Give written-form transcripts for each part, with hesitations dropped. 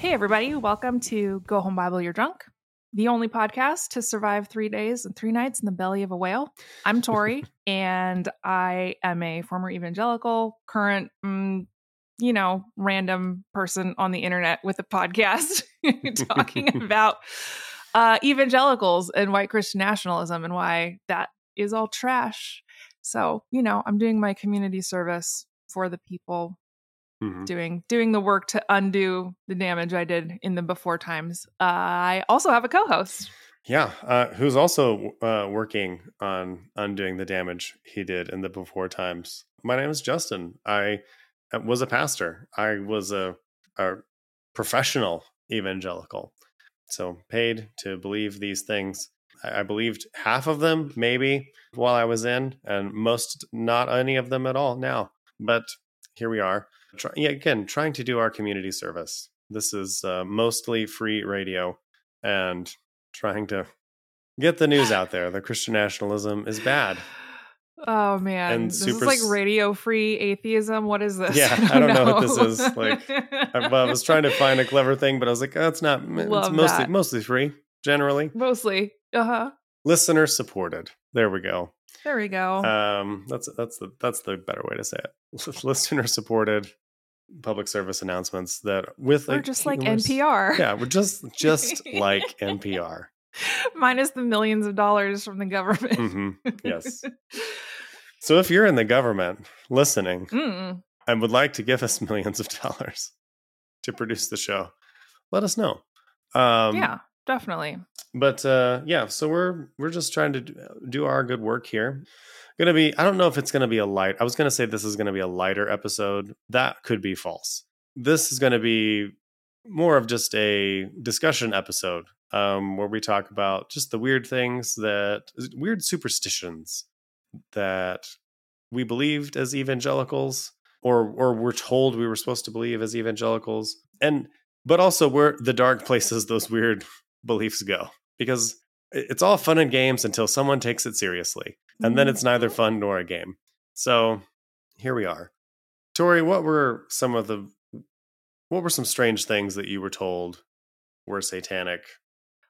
Hey everybody, welcome to Go Home Bible You're Drunk, the only podcast to survive 3 days and 3 nights in the belly of a whale. I'm Tori, and I am a former evangelical, current, random person on the internet with a podcast talking about evangelicals and white Christian nationalism and why that is all trash. So, I'm doing my community service for the people. Mm-hmm. Doing the work to undo the damage I did in the before times. I also have a co-host. Yeah, who's also working on undoing the damage he did in the before times. My name is Justin. I was a pastor. I was a professional evangelical, so paid to believe these things. I believed half of them, maybe, while I was in, and most not any of them at all now. But here we are. Trying to do our community service. This is mostly free radio and trying to get the news out there. The Christian nationalism is bad. Oh, man. And this is like radio-free atheism. What is this? Yeah, I don't know what this is. Like, I was trying to find a clever thing, but I was like, oh, it's mostly free, generally. Mostly. Uh-huh. Listener supported. There we go. There we go. That's the better way to say it. Listener supported public service announcements that with we're just like NPR. Yeah, we're just like NPR. Minus the millions of dollars from the government. Mm-hmm. Yes. So if you're in the government listening, and would like to give us millions of dollars to produce the show, let us know. Yeah. Definitely. But so we're just trying to do our good work here. I don't know if it's going to be a light. I was going to say this is going to be a lighter episode. That could be false. This is going to be more of just a discussion episode where we talk about just the weird superstitions that we believed as evangelicals or we're told we were supposed to believe as evangelicals. But also where the dark places those weird beliefs go, because it's all fun and games until someone takes it seriously, and then it's neither fun nor a game. So here we are. Tori, what were some strange things that you were told were satanic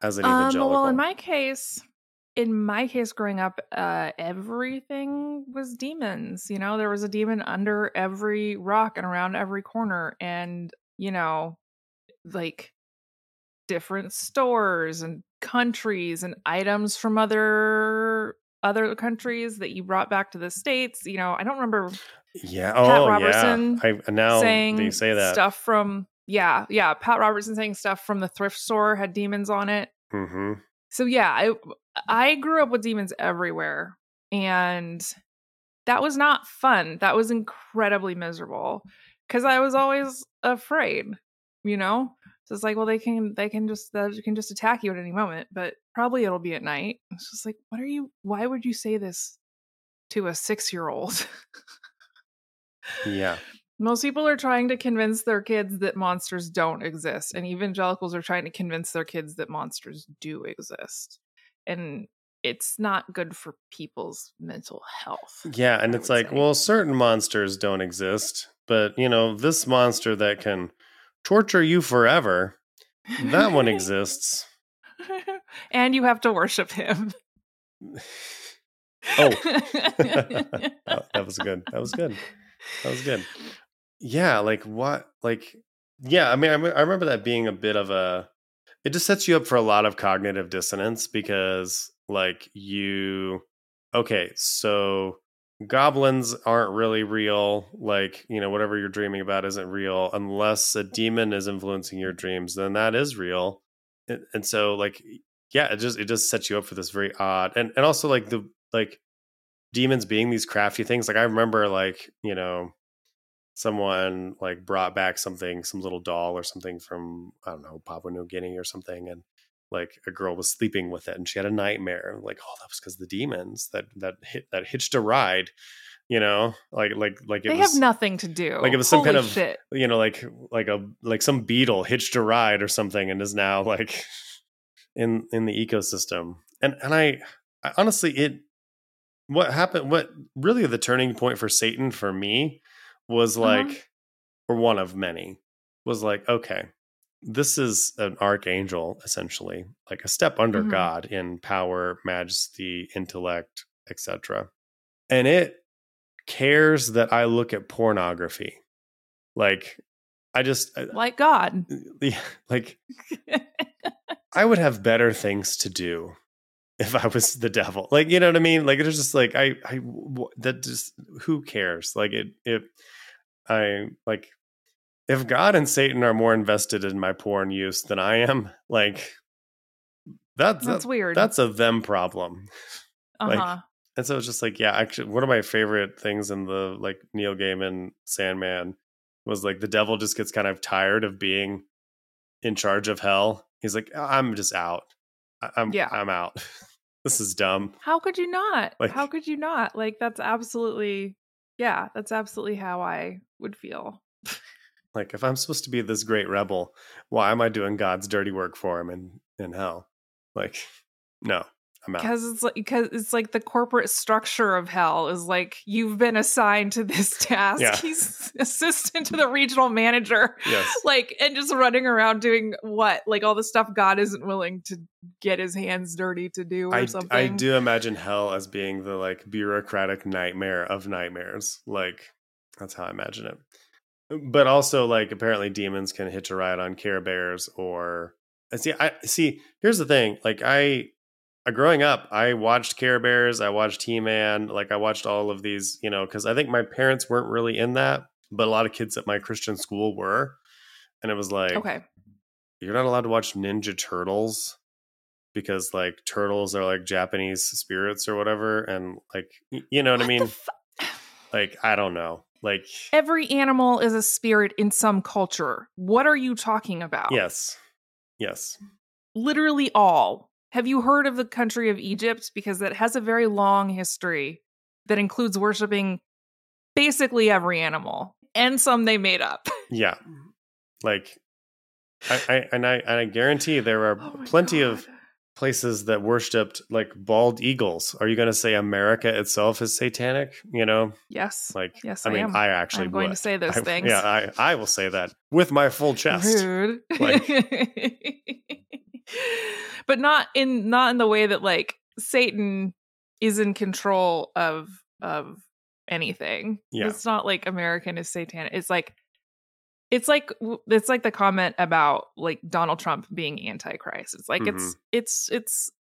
as an evangelical? Well, in my case, growing up, everything was demons. There was a demon under every rock and around every corner, and like different stores and countries and items from other countries that you brought back to the States. I don't remember. Yeah. Pat Robertson. Yeah. Pat Robertson saying stuff from the thrift store had demons on it. Mm-hmm. So yeah, I grew up with demons everywhere, and that was not fun. That was incredibly miserable because I was always afraid. So it's like, well, they can just attack you at any moment, but probably it'll be at night. It's just like, why would you say this to a 6-year-old? Yeah. Most people are trying to convince their kids that monsters don't exist, and evangelicals are trying to convince their kids that monsters do exist. And it's not good for people's mental health. Yeah. And it's like, well, certain monsters don't exist, but this monster that can torture you forever. That one exists. and you have to worship him. Oh, that was good. Yeah. I mean, I remember that being a bit of a, it just sets you up for a lot of cognitive dissonance because so goblins aren't really real. Whatever you're dreaming about isn't real unless a demon is influencing your dreams, then that is real. And so it just sets you up for this very odd. And also demons being these crafty things. I remember someone brought back something, some little doll or something from, I don't know, Papua New Guinea or something. And a girl was sleeping with it and she had a nightmare. That was because the demons that hitched a ride, they have nothing to do. It was some holy kind of shit. Some beetle hitched a ride or something and is now in the ecosystem. And I honestly, what really the turning point for Satan for me was or one of many was okay, this is an archangel, essentially a step under God in power, majesty, intellect, etc. And it cares that I look at pornography. God. I would have better things to do if I was the devil. You know what I mean? It's just who cares? If God and Satan are more invested in my porn use than I am, that's weird. That's a them problem. And so it's just actually one of my favorite things in the Neil Gaiman Sandman was the devil just gets kind of tired of being in charge of hell. He's I'm just out. I'm out. This is dumb. How could you not? How could you not? That's absolutely, that's absolutely how I would feel. If I'm supposed to be this great rebel, why am I doing God's dirty work for him in hell? No, I'm out. Because it's the corporate structure of hell is you've been assigned to this task. Yeah. He's assistant to the regional manager. Yes. And just running around doing what? All the stuff God isn't willing to get his hands dirty to do or something. I do imagine hell as being the bureaucratic nightmare of nightmares. That's how I imagine it. But also, apparently demons can hitch a ride on Care Bears or... I see, here's the thing. Growing up, I watched Care Bears. I watched He-Man. I watched all of these, because I think my parents weren't really in that, but a lot of kids at my Christian school were. And it was okay, you're not allowed to watch Ninja Turtles because, turtles are, Japanese spirits or whatever. And, you know what I mean? I don't know. Every animal is a spirit in some culture. What are you talking about? Yes. Literally all. Have you heard of the country of Egypt? Because that has a very long history that includes worshiping basically every animal and some they made up. Yeah. I guarantee there are plenty of places that worshipped bald eagles. Are you going to say America itself is satanic? Yes. Yes, I mean, I am. I actually would. I'm going to say those things. Yeah, I will say that with my full chest. Rude. But not in the way that Satan is in control of anything. Yeah. It's not American is satanic. It's like the comment about Donald Trump being Antichrist. It's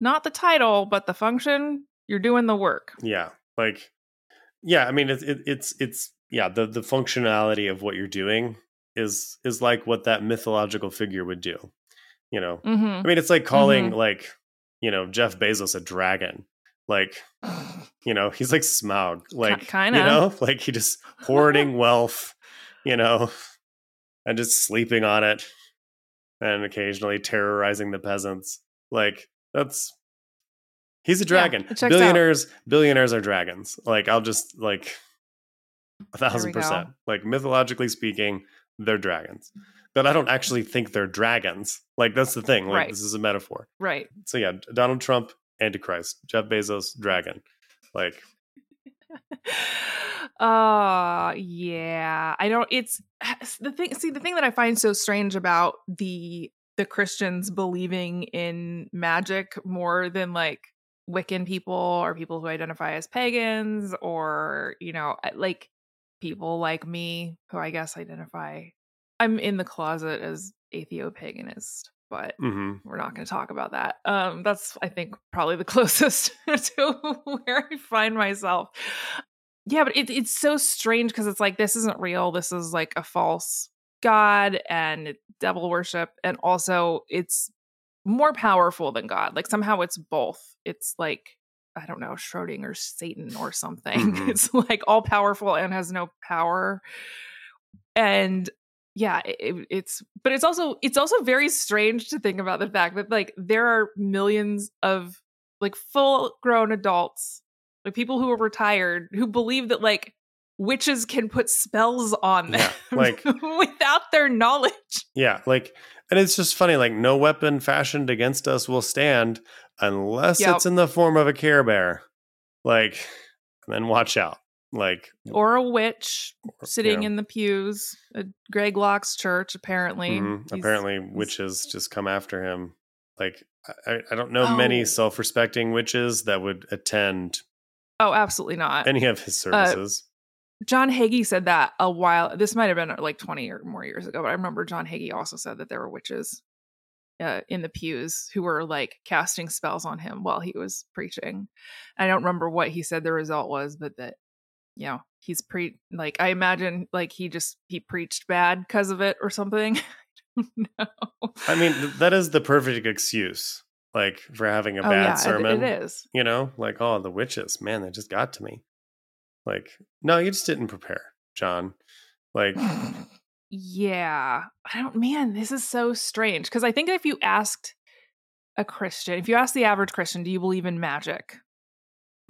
not the title, but the function. You're doing the work. Yeah. I mean, the functionality of what you're doing is what that mythological figure would do. I mean, it's calling Jeff Bezos a dragon. He's Smaug, kind of, he just hoarding wealth. And just sleeping on it and occasionally terrorizing the peasants. He's a dragon. Yeah, billionaires are dragons. I'll just 1,000%. Mythologically speaking, they're dragons, but I don't actually think they're dragons. That's the thing. Right. This is a metaphor. Right. So yeah, Donald Trump, Antichrist, Jeff Bezos, dragon. I don't, it's the thing that I find so strange about the the Christians believing in magic more than like Wiccan people or people who identify as pagans or, you know, like people like me who I guess identify. I'm in the closet as atheopaganist, but we're not going to talk about that. That's, I think, probably the closest to where I find myself. Yeah, but it's so strange because it's like, this isn't real. This is like a false God and devil worship. And also it's more powerful than God. Like somehow it's both. It's like, I don't know, Schrodinger's Satan or something. It's like all powerful and has no power. And yeah, it's, but it's also very strange to think about the fact that like there are millions of like full grown adults, like people who are retired, who believe that like witches can put spells on them like without their knowledge. Yeah. Like, and it's just funny, like no weapon fashioned against us will stand unless it's in the form of a Care Bear. Like, then watch out. Like, or a witch sitting in the pews at Greg Locke's church. Apparently witches just come after him. Like I don't know many self-respecting witches that would attend absolutely not any of his services. John Hagee said that a while, this might have been like 20 or more years ago, but I remember John Hagee also said that there were witches in the pews who were like casting spells on him while he was preaching. I don't remember what he said the result was, but that, you know, he's like, I imagine like he preached bad because of it or something. No. I mean, that is the perfect excuse, like for having a bad sermon. It is, you know, like, oh, the witches, man, they just got to me. Like, no, you just didn't prepare, John. Like, yeah, this is so strange. Cause I think if you asked a Christian, if you asked the average Christian, do you believe in magic?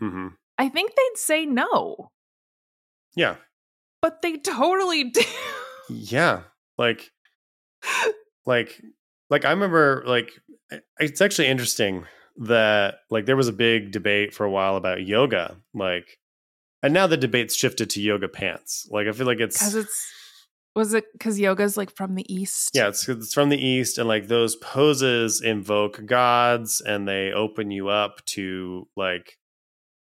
I think they'd say no. Yeah. But they totally do. Yeah. Like I remember, like, it's actually interesting that like there was a big debate for a while about yoga, like, and now the debate's shifted to yoga pants. Like, I feel like it's because yoga's like from the East. Yeah, it's from the East, and like those poses invoke gods and they open you up to like,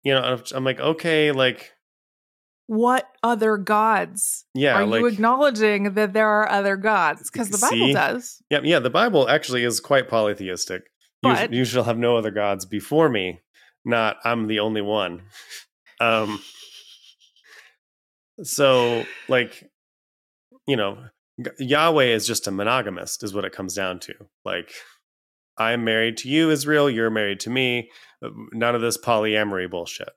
you know, I'm like, okay, like, what other gods? Yeah, are you acknowledging that there are other gods? Because the Bible does. Yeah, the Bible actually is quite polytheistic. But you shall have no other gods before me. Not I'm the only one. So, like, you know, Yahweh is just a monogamist, is what it comes down to. Like, I'm married to you, Israel. You're married to me. None of this polyamory bullshit.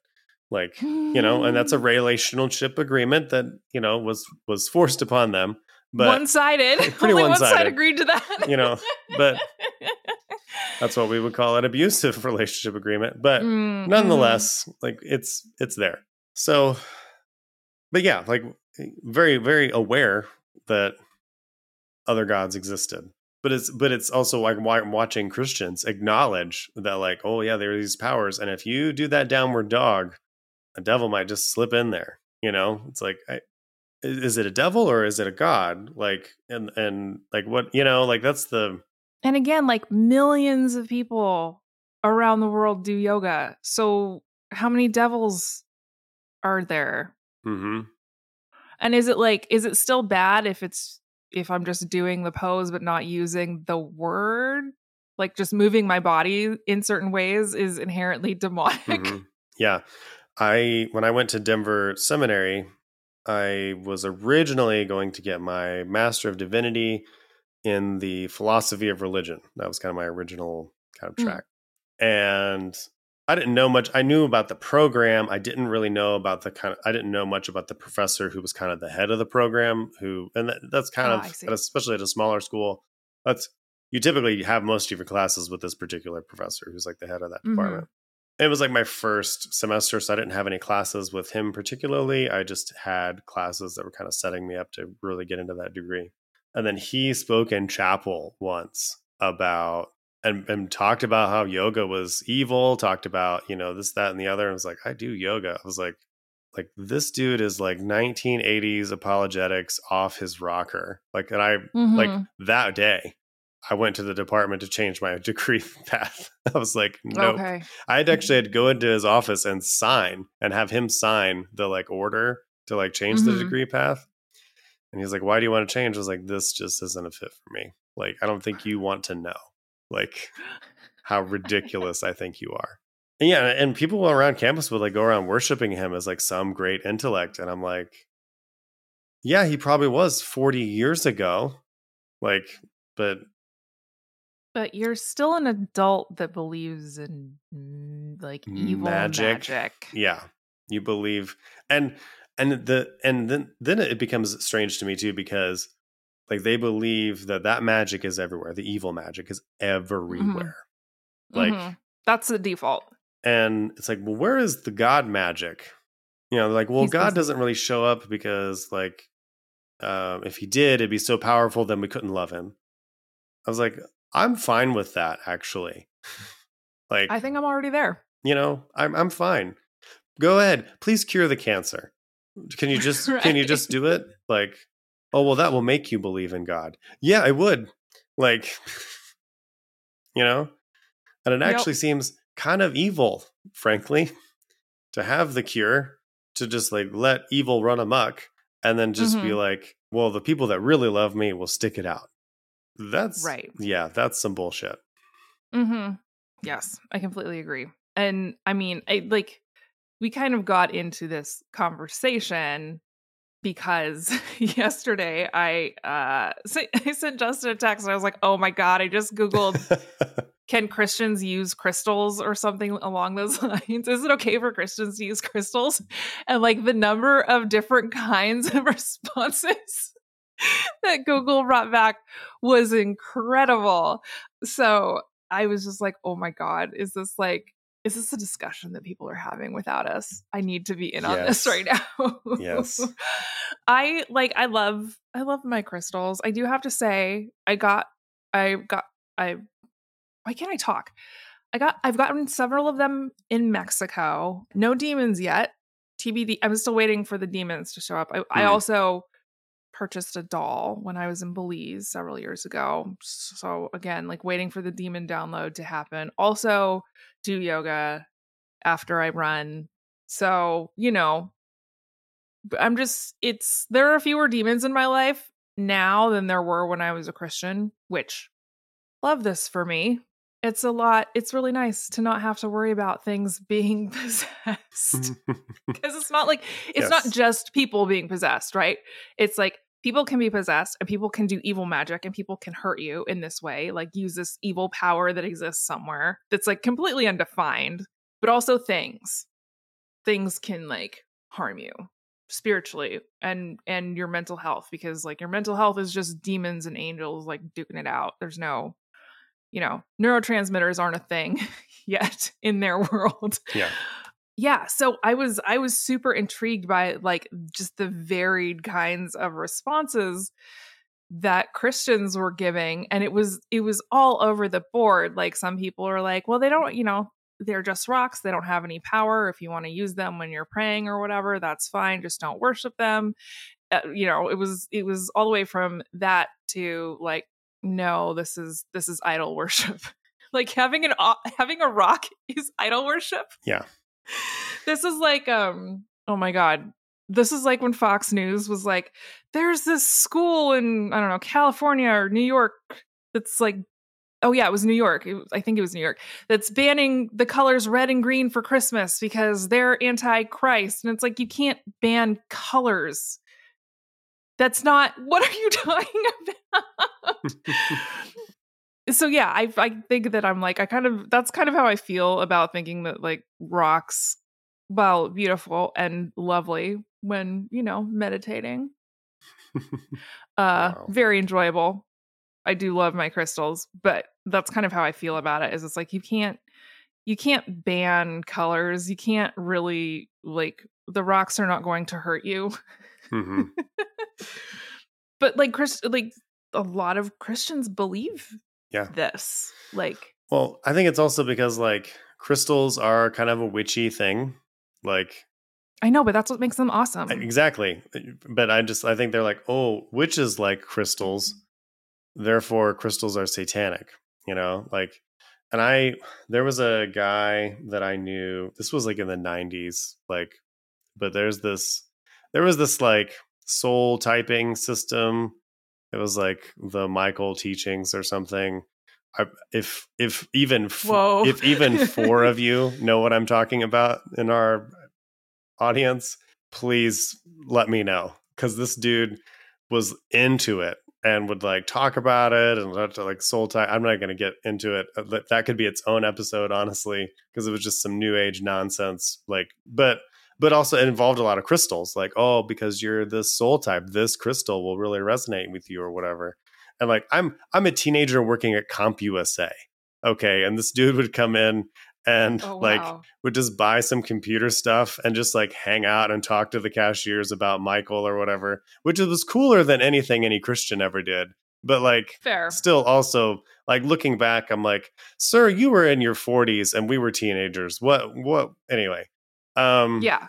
Like, you know, and that's a relationship agreement that, you know, was forced upon them. But one-sided. Only one side agreed to that. You know, but that's what we would call an abusive relationship agreement. But nonetheless, like it's there. So, but yeah, like very, very aware that other gods existed. But it's also like watching Christians acknowledge that, like, oh yeah, there are these powers, and if you do that downward dog, a devil might just slip in there, you know? It's like, is it a devil or is it a god? Like, and like what, you know, like that's the... And again, like millions of people around the world do yoga. So how many devils are there? And is it still bad if I'm just doing the pose but not using the word? Like just moving my body in certain ways is inherently demonic. Yeah. When I went to Denver Seminary, I was originally going to get my Master of Divinity in the philosophy of religion. That was kind of my original kind of track. And I didn't know much. I knew about the program. I didn't really know about I didn't know much about the professor who was kind of the head of the program, that's kind of, especially at a smaller school, you typically have most of your classes with this particular professor who's like the head of that department. It was like my first semester, so I didn't have any classes with him particularly. I just had classes that were kind of setting me up to really get into that degree. And then he spoke in chapel once about and talked about how yoga was evil, talked about, you know, this, that, and the other. And I was like, I do yoga. I was like this dude is like 1980s apologetics off his rocker. Like, and I like that day, I went to the department to change my degree path. I was like, nope. Okay. I had to go into his office and sign and have him sign the order to change the degree path. And he's like, why do you want to change? I was like, this just isn't a fit for me. I don't think you want to know how ridiculous I think you are. And yeah. And people around campus would go around worshiping him as some great intellect. And I'm like, yeah, he probably was 40 years ago. But you're still an adult that believes in evil magic. Yeah, you believe, and then it becomes strange to me too, because they believe that magic is everywhere. The evil magic is everywhere. Mm-hmm. That's the default. And it's well, where is the God magic? God doesn't really show up because if he did, it'd be so powerful then we couldn't love him. I was like, I'm fine with that, actually. I think I'm already there. I'm fine. Go ahead. Please cure the cancer. Can you just right. Can you just do it? Oh, well, that will make you believe in God. Yeah, I would. And it actually seems kind of evil, frankly, to have the cure, to just let evil run amok and then just be well, the people that really love me will stick it out. That's right. Yeah, that's some bullshit. Mm-hmm. Yes, I completely agree. And I mean, we kind of got into this conversation because yesterday I sent Justin a text and I was like, oh my God, I just Googled, can Christians use crystals or something along those lines? Is it okay for Christians to use crystals? And the number of different kinds of responses that Google brought back was incredible. So I was just like, oh my God, is this a discussion that people are having without us? I need to be in on this right now. Yes. I love my crystals. I do have to say, I've gotten several of them in Mexico. No demons yet. TBD. I'm still waiting for the demons to show up. I also purchased a doll when I was in Belize several years ago. So again, waiting for the demon download to happen. Also do yoga after I run. So, there are fewer demons in my life now than there were when I was a Christian, which love this for me. It's a lot. It's really nice to not have to worry about things being possessed because it's not not just people being possessed, right? It's people can be possessed and people can do evil magic and people can hurt you in this way, use this evil power that exists somewhere that's completely undefined, but also things can harm you spiritually and your mental health, because your mental health is just demons and angels duking it out. There's no, neurotransmitters aren't a thing yet in their world. Yeah. Yeah, so I was super intrigued by just the varied kinds of responses that Christians were giving, and it was all over the board. Some people are well, they don't, they're just rocks, they don't have any power. If you want to use them when you're praying or whatever, that's fine. Just don't worship them. It was all the way from that to no, this is idol worship. Having a rock is idol worship. Yeah. This is oh my God. This is when Fox News was there's this school in, I don't know, California or New York. That's oh yeah, it was New York. I think it was New York. That's banning the colors red and green for Christmas because they're anti-Christ. And it's you can't ban colors. That's not, what are you talking about? So yeah, I think that I'm that's kind of how I feel about thinking that rocks, well, beautiful and lovely when, meditating, wow. Very enjoyable. I do love my crystals, but that's kind of how I feel about it, is it's you can't ban colors. You can't really the rocks are not going to hurt you. Mm-hmm. But a lot of Christians believe this. Well, I think it's also because crystals are kind of a witchy thing. I know, but that's what makes them awesome. Exactly. But I think they're oh, witches like crystals. therefore crystals are satanic, you know, like, and there was a guy that I knew, this was like in the 90s, like, but there was this like soul typing system. It was like the Michael teachings or something. If even four of you know what I'm talking about in our audience, please let me know. Cause this dude was into it and would like talk about it and like soul tie. I'm not going to get into it. That could be its own episode, honestly, because it was just some new age nonsense. Like, but also it involved a lot of crystals, like, oh, because you're this soul type, this crystal will really resonate with you or whatever. And like, I'm a teenager working at CompUSA. Okay. And this dude would come in and would just buy some computer stuff and just like hang out and talk to the cashiers about Michael or whatever, which was cooler than anything any Christian ever did. But like, fair. Still also like looking back, I'm like, sir, you were in your 40s and we were teenagers. What? Anyway. Yeah.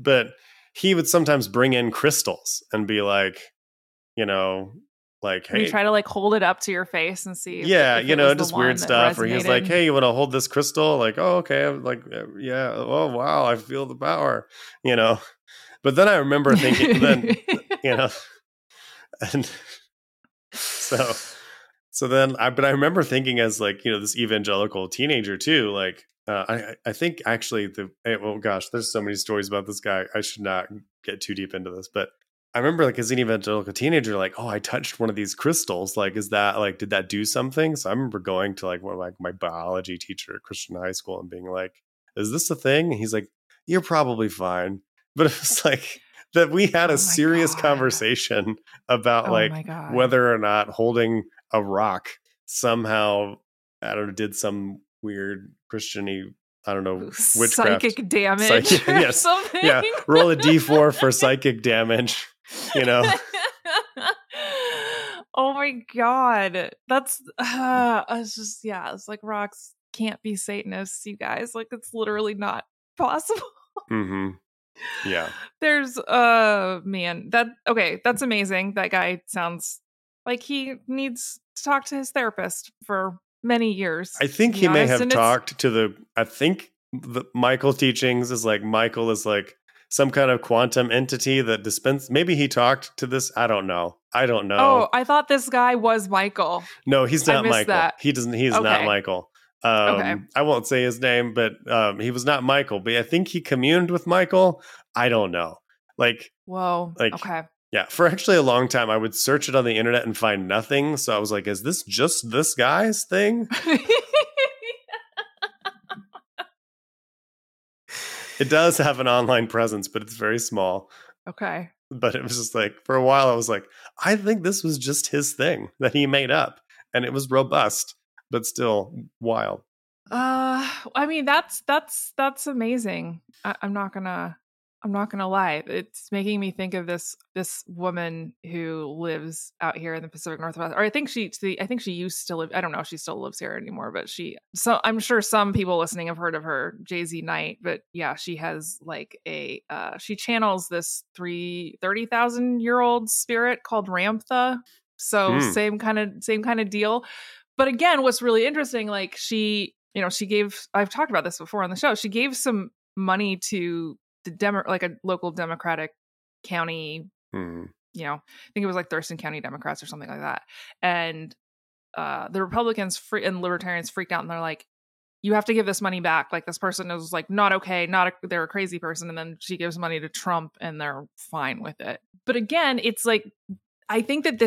But he would sometimes bring in crystals and be like, you know, like, hey, you try to like hold it up to your face and see. Yeah. You know, just weird stuff. Or he's like, hey, you want to hold this crystal? Like, oh, okay. I'm like, yeah. Oh, wow. I feel the power, you know, but then I remember thinking, then, you know, and so then I remember thinking as like, you know, this evangelical teenager too, like, I think actually there's so many stories about this guy. I should not get too deep into this, but I remember like as an evangelical teenager, like, oh, I touched one of these crystals. Like, is that like, did that do something? So I remember going to like one of like my biology teacher at Christian high school and being like, is this a thing? And he's like, you're probably fine. But it was like that we had a serious conversation about like whether or not holding a rock somehow, I don't know, did some weird Christian-y, I don't know, witchcraft. Psychic damage. Psychic, or yes. Something. Yeah. Roll a D4 for psychic damage. You know. Oh my God. That's it's just, yeah, it's like rocks can't be Satanists, you guys. Like it's literally not possible. Mm-hmm. Yeah. There's man, that's amazing. That guy sounds like he needs to talk to his therapist for many years. I think he may have talked to the Michael teachings is like Michael is like some kind of quantum entity that dispense. Maybe he talked to this. I don't know. Oh, I thought this guy was Michael. No, he's not Michael. That. He doesn't. He's not Michael. I won't say his name, but he was not Michael. But I think he communed with Michael. I don't know. Like, whoa. Like, okay. Yeah, for actually a long time, I would search it on the internet and find nothing. So I was like, is this just this guy's thing? It does have an online presence, but it's very small. Okay. But it was just like, for a while, I was like, I think this was just his thing that he made up. And it was robust, but still wild. I mean, that's amazing. I'm not gonna lie. It's making me think of this woman who lives out here in the Pacific Northwest. Or I think she used to live. I don't know if she still lives here anymore, but so I'm sure some people listening have heard of her, Jay-Z Knight. But yeah, she has like a she channels this 30,000-year-old spirit called Ramtha. So same kind of deal. But again, what's really interesting, like she gave, I've talked about this before on the show, she gave some money to a local Democratic county, you know, I think it was like Thurston County Democrats or something like that. And the Republicans and libertarians freaked out and they're like, you have to give this money back. Like this person is like, not okay. They're a crazy person. And then she gives money to Trump and they're fine with it. But again, it's like, I think that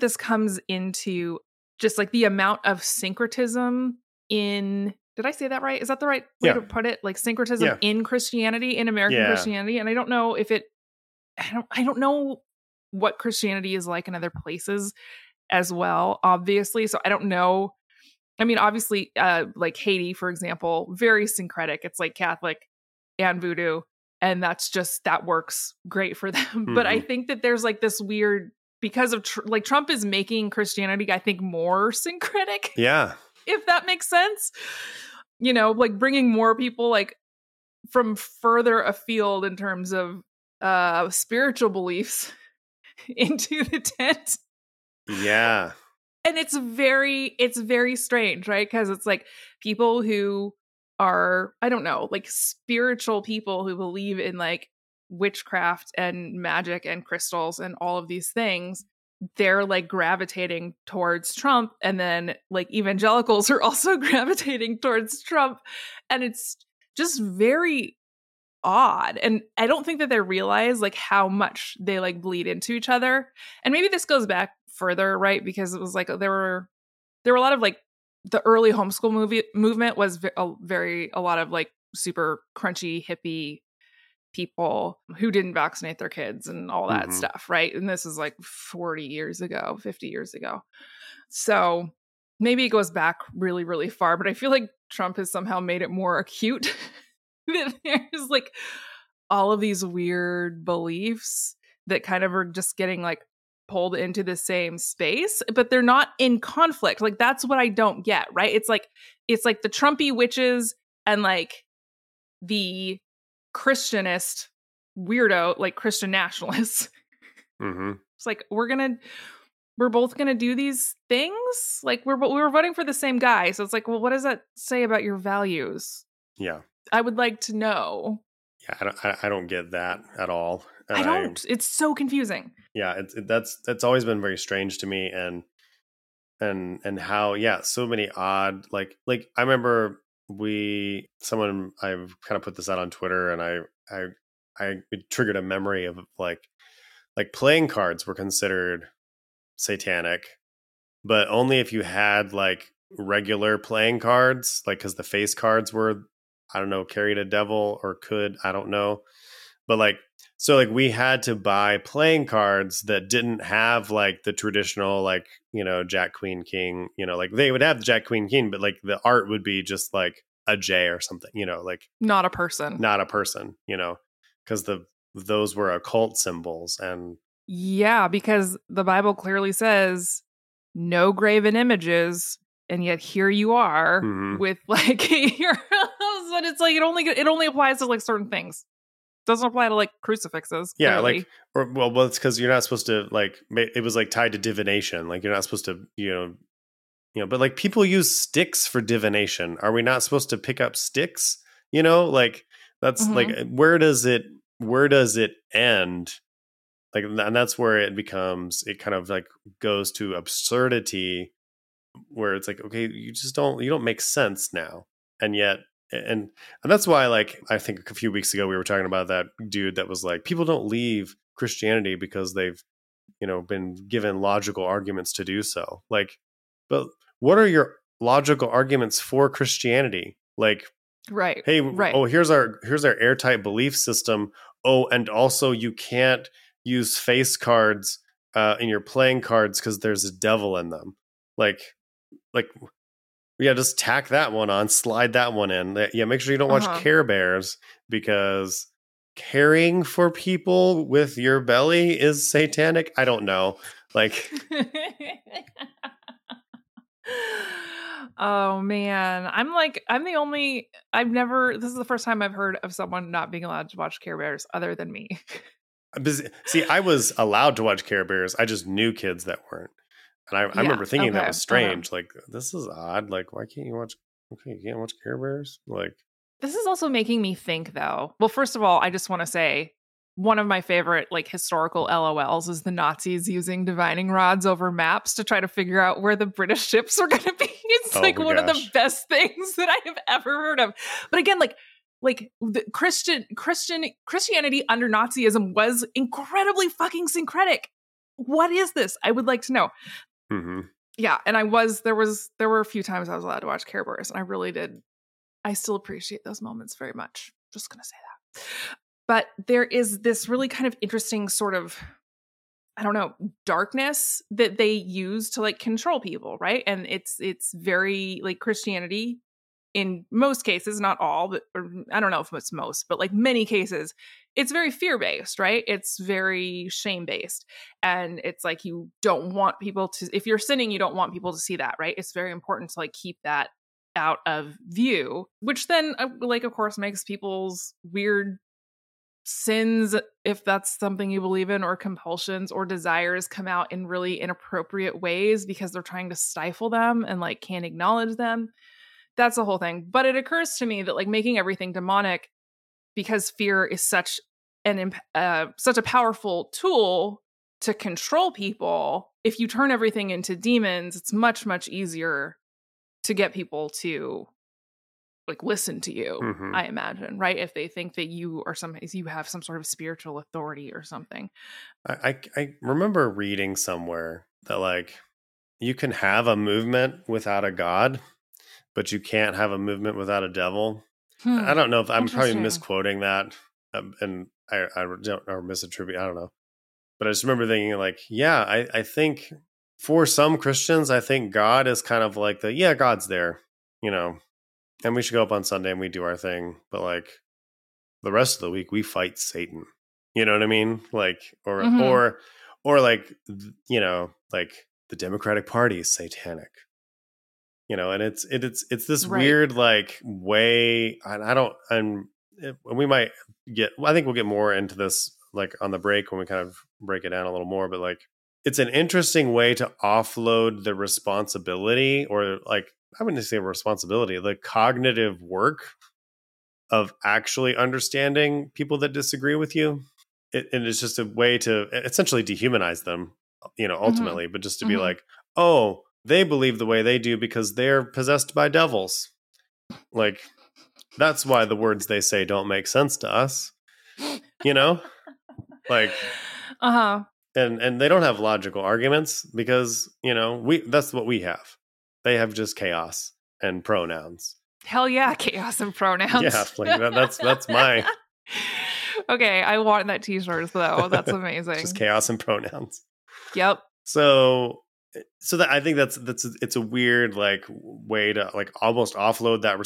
this comes into just like the amount of syncretism in, did I say that right? Is that the right way to put it? Like syncretism in Christianity, in American Christianity. And I don't know if I don't know what Christianity is like in other places as well, obviously. So I don't know. I mean, obviously, like Haiti, for example, very syncretic. It's like Catholic and voodoo. And that works great for them. Mm-hmm. But I think that there's like this weird, because of like Trump is making Christianity, I think, more syncretic. Yeah. If that makes sense. You know, like bringing more people like from further afield in terms of spiritual beliefs into the tent. Yeah. And it's very strange, right? Because it's like people who are, I don't know, like spiritual people who believe in like witchcraft and magic and crystals and all of these things, they're like gravitating towards Trump. And then like evangelicals are also gravitating towards Trump. And it's just very odd. And I don't think that they realize like how much they like bleed into each other. And maybe this goes back further, right? Because it was like there were a lot of like the early homeschool movement was a lot of like super crunchy hippie people who didn't vaccinate their kids and all that stuff, right? And this is like 40 years ago, 50 years ago. So maybe it goes back really, really far, but I feel like Trump has somehow made it more acute that there's like all of these weird beliefs that kind of are just getting like pulled into the same space, but they're not in conflict. Like that's what I don't get, right? It's like the Trumpy witches and like the Christianist weirdo, like Christian nationalists. Mm-hmm. It's like we're both gonna do these things. Like we're voting for the same guy, so it's like, well, what does that say about your values? Yeah, I would like to know. Yeah, I don't get that at all. And I don't. It's so confusing. Yeah, that's always been very strange to me, and how so many odd like I remember someone I've kind of put this out on Twitter, and it triggered a memory of like playing cards were considered satanic, but only if you had like regular playing cards, like because the face cards were carried a devil or could but like. So like we had to buy playing cards that didn't have like the traditional, like, you know, Jack, Queen, King, you know, like they would have the Jack, Queen, King, but like the art would be just like a J or something, you know, like not a person, you know, because those were occult symbols. And yeah, because the Bible clearly says no graven images. And yet here you are with like your house, but it's like it only applies to like certain things. Doesn't apply to like crucifixes. Yeah, clearly. It's because you're not supposed to like. It was like tied to divination. Like you're not supposed to, you know. But like people use sticks for divination. Are we not supposed to pick up sticks? You know, like that's like where does it end? Like, and that's where it becomes. It kind of like goes to absurdity, where it's like, okay, you don't make sense now, and yet. And that's why, like, I think a few weeks ago we were talking about that dude that was like, people don't leave Christianity because they've, you know, been given logical arguments to do so. Like, but what are your logical arguments for Christianity? Like, right. Hey, right. Oh, here's our airtight belief system. Oh, and also you can't use face cards in your playing cards because there's a devil in them. Like. Yeah, just tack that one on, slide that one in. Yeah, make sure you don't watch Care Bears because caring for people with your belly is satanic. I don't know. Like, oh man, this is the first time I've heard of someone not being allowed to watch Care Bears other than me. See, I was allowed to watch Care Bears. I just knew kids that weren't. And I remember thinking that was strange. Uh-huh. Like, this is odd. Like, why can't you watch? Okay, you can't watch Care Bears. Like, this is also making me think, though. Well, first of all, I just want to say one of my favorite like historical LOLs is the Nazis using divining rods over maps to try to figure out where the British ships were going to be. It's one of the best things that I have ever heard of. But again, like the Christianity under Nazism was incredibly fucking syncretic. What is this? I would like to know. Mm-hmm. Yeah, and there were a few times I was allowed to watch Care Bears, and I really did. I still appreciate those moments very much. Just gonna say that. But there is this really kind of interesting sort of, I don't know, darkness that they use to like control people, right? And it's very like Christianity in most cases, not all, but I don't know if it's most, but like many cases, it's very fear-based, right? It's very shame-based. And it's like, you don't want people to, if you're sinning, you don't want people to see that, right? It's very important to like keep that out of view, which then like, of course, makes people's weird sins, if that's something you believe in, or compulsions or desires come out in really inappropriate ways because they're trying to stifle them and like can't acknowledge them. That's the whole thing. But it occurs to me that like making everything demonic because fear is such a powerful tool to control people. If you turn everything into demons, it's much, much easier to get people to like listen to you, mm-hmm. I imagine, right? If they think that you are you have some sort of spiritual authority or something. I remember reading somewhere that like you can have a movement without a god, but you can't have a movement without a devil. I don't know if I'm probably misquoting that, and I don't, or misattribute. I don't know, but I just remember thinking like, yeah, I think for some Christians, I think God is kind of like God's there, you know. And we should go up on Sunday and we do our thing. But like the rest of the week, we fight Satan. You know what I mean? Like, or like, you know, like the Democratic Party is satanic, you know, and it's this weird, like way, I think we'll get more into this, like on the break when we kind of break it down a little more, but like, it's an interesting way to offload the responsibility, or like, I wouldn't say responsibility, the cognitive work of actually understanding people that disagree with you. And it's just a way to essentially dehumanize them, you know, ultimately, but just to be like, oh, they believe the way they do because they're possessed by devils. Like, that's why the words they say don't make sense to us, you know, like, and they don't have logical arguments because, you know, that's what we have. They have just chaos and pronouns. Hell yeah, chaos and pronouns. Yeah, like that's my. Okay, I want that t-shirt though. That's amazing. Just chaos and pronouns. Yep. So that, I think that's it's a weird like way to like almost offload that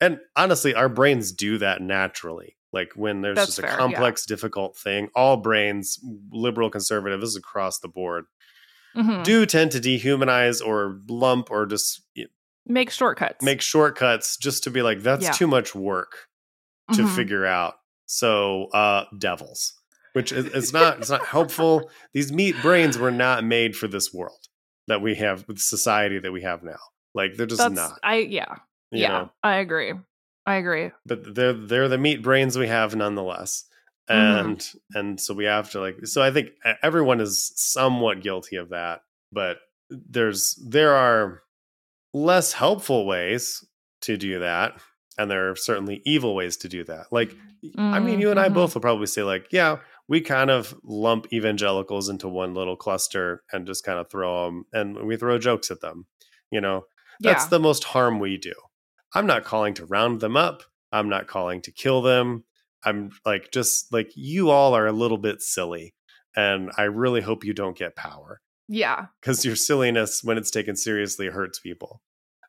and honestly, our brains do that naturally. Like when there's that's just fair, a complex, difficult thing, all brains, liberal, conservative, this is across the board. Mm-hmm. Do tend to dehumanize or lump or just make shortcuts just to be like, that's too much work to figure out. So devils, which is it's not helpful. These meat brains were not made for this world that we have with society that we have now. Like they're just not. You know? I agree. But they're the meat brains we have nonetheless. And so we have to like, so I think everyone is somewhat guilty of that, but there are less helpful ways to do that. And there are certainly evil ways to do that. Like, I mean, you and I both will probably say like, yeah, we kind of lump evangelicals into one little cluster and just kind of throw them and we throw jokes at them. You know, that's the most harm we do. I'm not calling to round them up. I'm not calling to kill them. I'm like, just like you all are a little bit silly and I really hope you don't get power. Yeah. Because your silliness, when it's taken seriously, hurts people.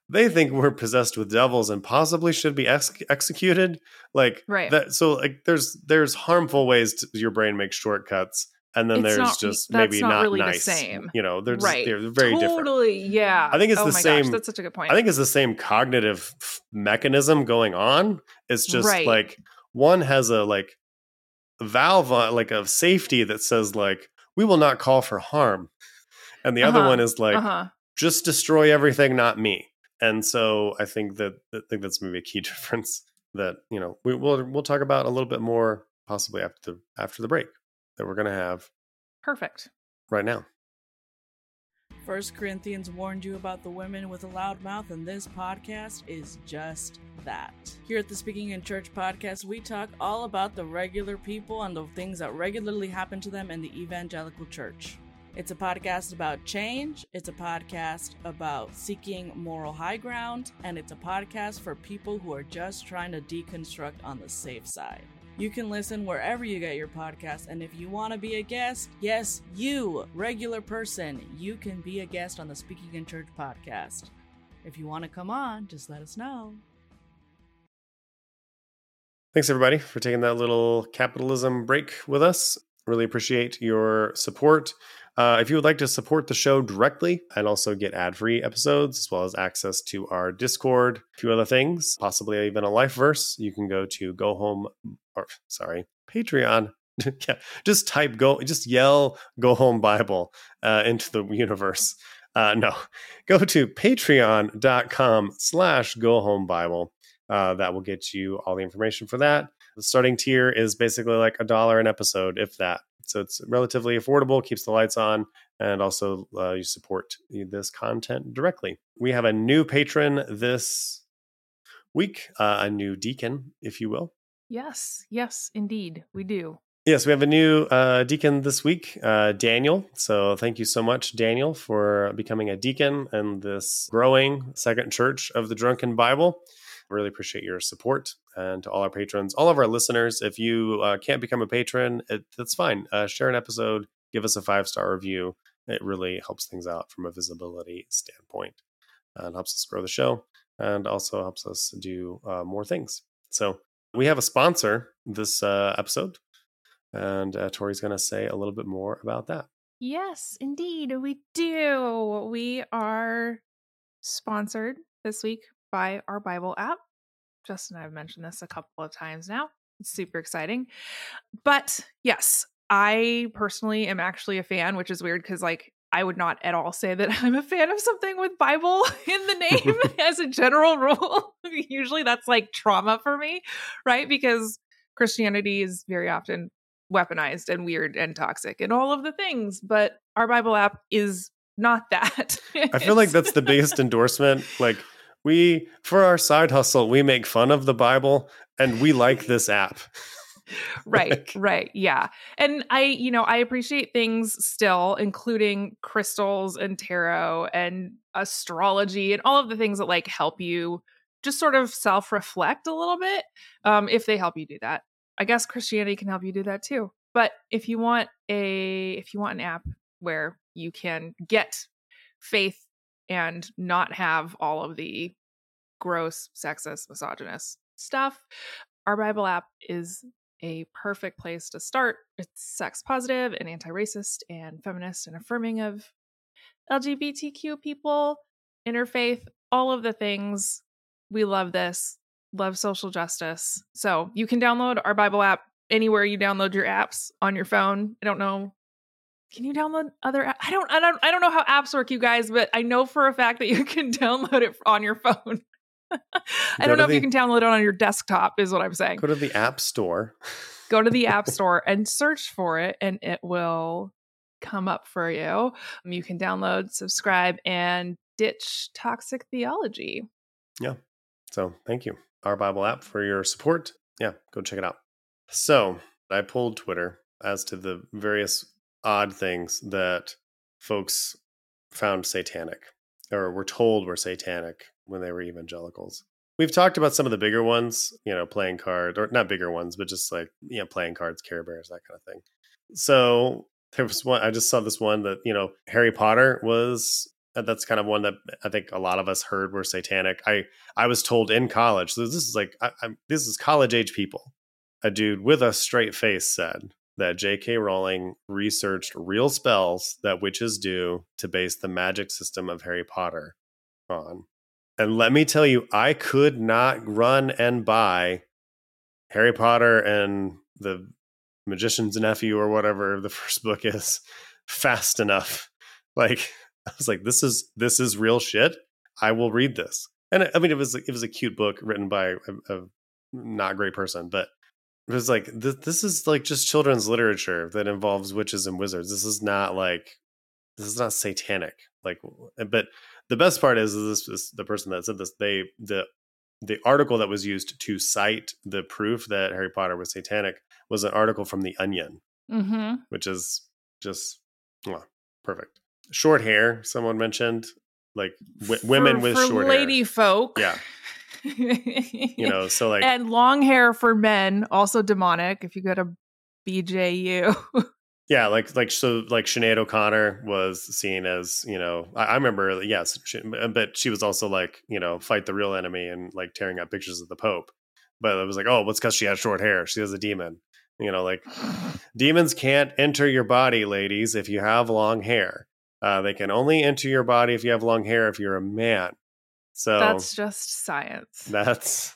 They think we're possessed with devils and possibly should be executed. Like, right. That, so like there's harmful ways your brain makes shortcuts. And then it's not really nice. The same. You know, they're very different. Totally. Yeah. I think it's the same. Gosh, that's such a good point. I think it's the same cognitive mechanism going on. It's just like, one has a like valve, like of safety that says like, we will not call for harm. And the other one is like, just destroy everything, not me. And so I think that that's maybe a key difference that, you know, we'll talk about a little bit more possibly after the break that we're going to have. Perfect. Right now. First Corinthians warned you about the women with a loud mouth, and this podcast is just that. Here at the Speaking in Church podcast, we talk all about the regular people and the things that regularly happen to them in the evangelical church. It's a podcast about change, it's a podcast about seeking moral high ground, and it's a podcast for people who are just trying to deconstruct on the safe side. You can listen wherever you get your podcast. And if you want to be a guest, yes, you, regular person, you can be a guest on the Speaking in Church podcast. If you want to come on, just let us know. Thanks, everybody, for taking that little capitalism break with us. Really appreciate your support. If you would like to support the show directly and also get ad-free episodes, as well as access to our Discord, a few other things, possibly even a life verse, you can go to Patreon. Yeah, just type yell Go Home Bible into the universe. Go to patreon.com/Go Home Bible. That will get you all the information for that. The starting tier is basically like $1 an episode, if that. So it's relatively affordable, keeps the lights on, and also you support this content directly. We have a new patron this week, a new deacon, if you will. Yes, indeed, we do. Yes, we have a new deacon this week, Daniel. So thank you so much, Daniel, for becoming a deacon in this growing second church of the Drunken Bible. Really appreciate your support. And to all our patrons, all of our listeners, if you can't become a patron, that's fine. Share an episode, give us a 5-star review. It really helps things out from a visibility standpoint and helps us grow the show and also helps us do more things. So we have a sponsor this episode. And Tori's going to say a little bit more about that. Yes, indeed, we do. We are sponsored this week by Our Bible App. Justin and I have mentioned this a couple of times now. It's super exciting. But yes, I personally am actually a fan, which is weird because I would not at all say that I'm a fan of something with Bible in the name as a general rule. Usually that's trauma for me, right? Because Christianity is very often weaponized and weird and toxic and all of the things, but Our Bible App is not that. I feel like that's the biggest endorsement. We, for our side hustle, we make fun of the Bible and we like this app. Right. Yeah. And I appreciate things still, including crystals and tarot and astrology and all of the things that help you just sort of self-reflect a little bit. If they help you do that. I guess Christianity can help you do that too. But if you want an app where you can get faith and not have all of the gross, sexist, misogynist stuff, Our Bible App is a perfect place to start. It's sex positive and anti-racist and feminist and affirming of LGBTQ people, interfaith, all of the things. We love this. Love social justice. So you can download Our Bible App anywhere you download your apps on your phone. I don't know. Can you download other apps? I don't know how apps work, you guys, but I know for a fact that you can download it on your phone. I don't know if you can download it on your desktop is what I'm saying. Go to the App Store. Go to the App Store and search for it and it will come up for you. You can download, subscribe, and ditch toxic theology. Yeah. So thank you, Our Bible App, for your support. Yeah, go check it out. So I pulled Twitter as to the various odd things that folks found satanic or were told were satanic when they were evangelicals. We've talked about some of the bigger ones, playing cards, or not bigger ones, but just playing cards, Care Bears, that kind of thing. So there was one, I just saw this one that, Harry Potter was... That's kind of one that I think a lot of us heard were satanic. I was told in college, so this is this is college age people. A dude with a straight face said that J.K. Rowling researched real spells that witches do to base the magic system of Harry Potter on. And let me tell you, I could not run and buy Harry Potter and the Magician's Nephew or whatever the first book is fast enough. I was like, this is real shit. I will read this. And I mean, it was a cute book written by a not great person, but it was this is just children's literature that involves witches and wizards. This is not satanic. But the best part is this is the person that said this. The article that was used to cite the proof that Harry Potter was satanic was an article from The Onion, which is just perfect. Short hair, someone mentioned, women with short hair. For lady folk. Yeah. And long hair for men, also demonic, if you go to BJU. Yeah, Sinead O'Connor was seen as, I remember, yes, but she was also fight the real enemy and tearing out pictures of the Pope. But it was oh, it's because she had short hair. She was a demon. You know, like, demons can't enter your body, ladies, if you have long hair. They can only enter your body if you have long hair, if you're a man. So that's just science. That's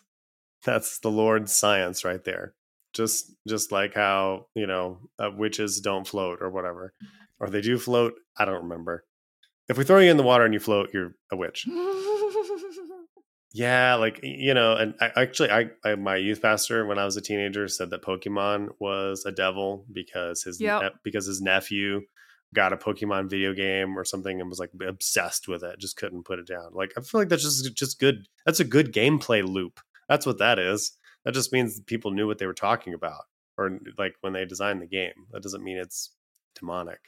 the Lord's science right there. Just like how, you know, witches don't float or whatever, or they do float. I don't remember. If we throw you in the water and you float, you're a witch. Yeah, like, you know, and I, my youth pastor when I was a teenager said that Pokemon was a devil because his nephew got a Pokemon video game or something and was like obsessed with it, just couldn't put it down. Like, I feel like that's just good. That's a good gameplay loop. That's what that is. That just means people knew what they were talking about, or like when they designed the game. That doesn't mean it's demonic.